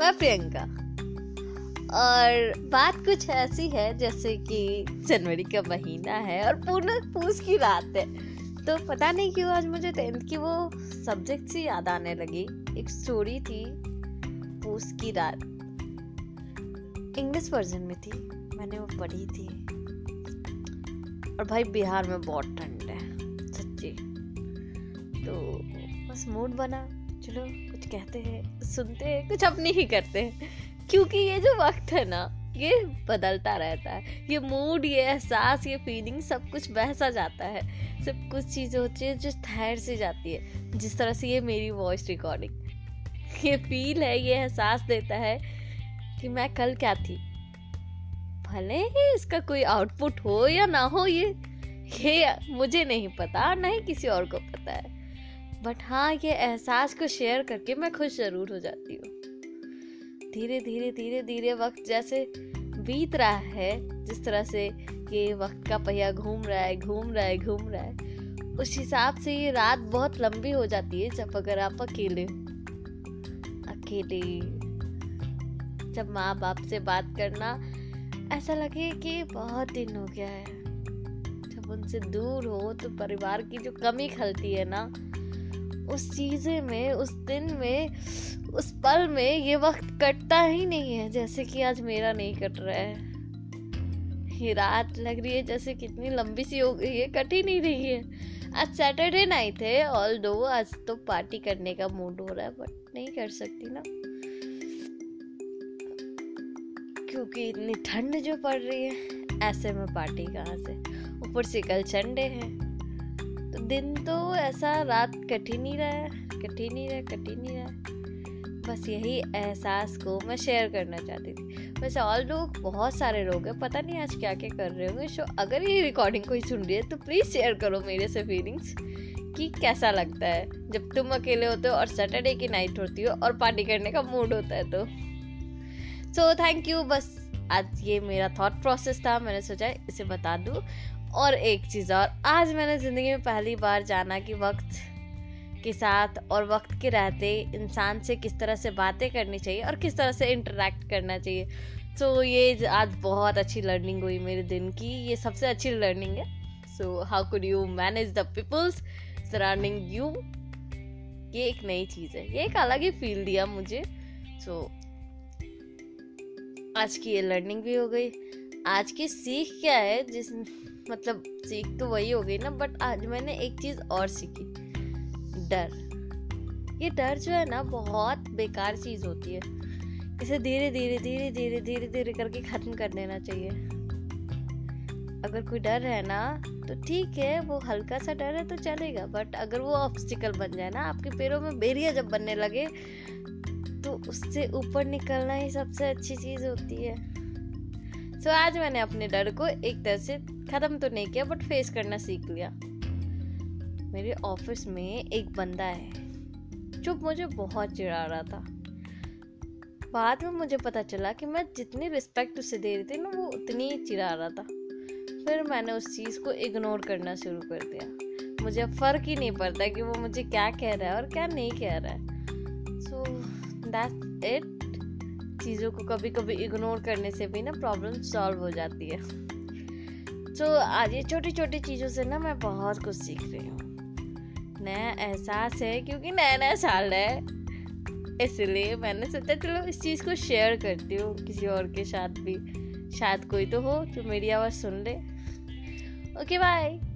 मैं प्रियंका, और बात कुछ ऐसी है जैसे कि जनवरी का महीना है और पूर्ण पूस की रात है। तो पता नहीं क्यों आज मुझे 10th की वो सब्जेक्ट से याद आने लगी। एक स्टोरी थी पूस की रात, इंग्लिश वर्जन में थी, मैंने वो पढ़ी थी। और भाई बिहार में बहुत ठंड है सच्ची। तो बस मूड बना, चलो कुछ कहते हैं, सुनते हैं, कुछ अपनी ही करते हैं, क्योंकि ये जो वक्त है ना ये बदलता रहता है। ये मूड, ये एहसास, ये फीलिंग सब कुछ बहसा जाता है। सब कुछ चीज़ें होती है जो ठहर सी जाती है। जिस तरह से ये मेरी वॉइस रिकॉर्डिंग ये फील है, ये एहसास देता है कि मैं कल क्या थी। भले ही इसका कोई आउटपुट हो या ना हो ये मुझे नहीं पता, नहीं किसी और को पता है, बट हाँ ये एहसास को शेयर करके मैं खुश ज़रूर हो जाती हूँ। धीरे धीरे धीरे धीरे वक्त जैसे बीत रहा है, जिस तरह से ये वक्त का पहिया घूम रहा है, उस हिसाब से ये रात बहुत लंबी हो जाती है। जब अगर आप अकेले जब माँ बाप से बात करना ऐसा लगे कि बहुत दिन हो गया है, जब उनसे दूर हो तो परिवार की जो कमी खलती है ना, उस चीज़ें में, उस दिन में, उस पल में ये वक्त कटता ही नहीं है, जैसे कि आज मेरा नहीं कट रहा है। ये रात लग रही है जैसे कितनी लंबी सी हो गई है, कट ही नहीं रही है। आज सैटरडे नाइट है, ऑल्दो आज तो पार्टी करने का मूड हो रहा है, बट नहीं कर सकती ना, क्योंकि इतनी ठंड जो पड़ रही है। ऐसे में पार्टी कहाँ से, ऊपर से कल संडे है। तो दिन तो ऐसा रात कट ही नहीं रहा। बस यही एहसास को मैं शेयर करना चाहती थी। वैसे और लोग, बहुत सारे लोग हैं, पता नहीं आज क्या क्या कर रहे होंगे। सो अगर ये रिकॉर्डिंग कोई सुन रही है तो प्लीज़ शेयर करो मेरे से फीलिंग्स कि कैसा लगता है जब तुम अकेले होते हो और सैटरडे की नाइट होती हो और पार्टी करने का मूड होता है। तो सो थैंक यू। बस आज ये मेरा थॉट प्रोसेस था, मैंने सोचा इसे बता दूँ। और एक चीज़ और, आज मैंने ज़िंदगी में पहली बार जाना कि वक्त के साथ और वक्त के रहते इंसान से किस तरह से बातें करनी चाहिए और किस तरह से इंटरेक्ट करना चाहिए। सो ये आज बहुत अच्छी लर्निंग हुई मेरे दिन की, ये सबसे अच्छी लर्निंग है। So how could you manage the peoples surrounding you, ये एक नई चीज़ है, ये एक अलग ही फील दिया मुझे। सो आज की ये लर्निंग भी हो गई। आज की सीख क्या है, जिस मतलब सीख तो वही हो गई ना, बट आज मैंने एक चीज़ और सीखी, डर। ये डर जो है ना बहुत बेकार चीज़ होती है। इसे धीरे धीरे धीरे धीरे धीरे धीरे करके ख़त्म कर देना चाहिए। अगर कोई डर है ना तो ठीक है, वो हल्का सा डर है तो चलेगा, बट अगर वो ऑब्स्टिकल बन जाए ना, आपके पैरों में बेरिया जब बनने लगे, तो उससे ऊपर निकलना ही सबसे अच्छी चीज़ होती है। सो आज मैंने अपने डर को एक तरह से ख़त्म तो नहीं किया, बट फेस करना सीख लिया। मेरे ऑफिस में एक बंदा है जो मुझे बहुत चिढ़ा रहा था। बाद में मुझे पता चला कि मैं जितनी रिस्पेक्ट उसे दे रही थी ना, वो उतनी चिढ़ा रहा था। फिर मैंने उस चीज़ को इग्नोर करना शुरू कर दिया। मुझे अब फ़र्क ही नहीं पड़ता कि वो मुझे क्या कह रहा है और क्या नहीं कह रहा है। So that's it. चीज़ों को कभी कभी इग्नोर करने से भी ना प्रॉब्लम सॉल्व हो जाती है। तो आज ये छोटी छोटी चीज़ों से ना मैं बहुत कुछ सीख रही हूँ। नया एहसास है, क्योंकि नया नया साल है, इसलिए मैंने सोचा चलो इस चीज़ को शेयर करती हूँ किसी और के साथ भी, शायद कोई तो हो जो मेरी आवाज़ सुन ले। Okay bye.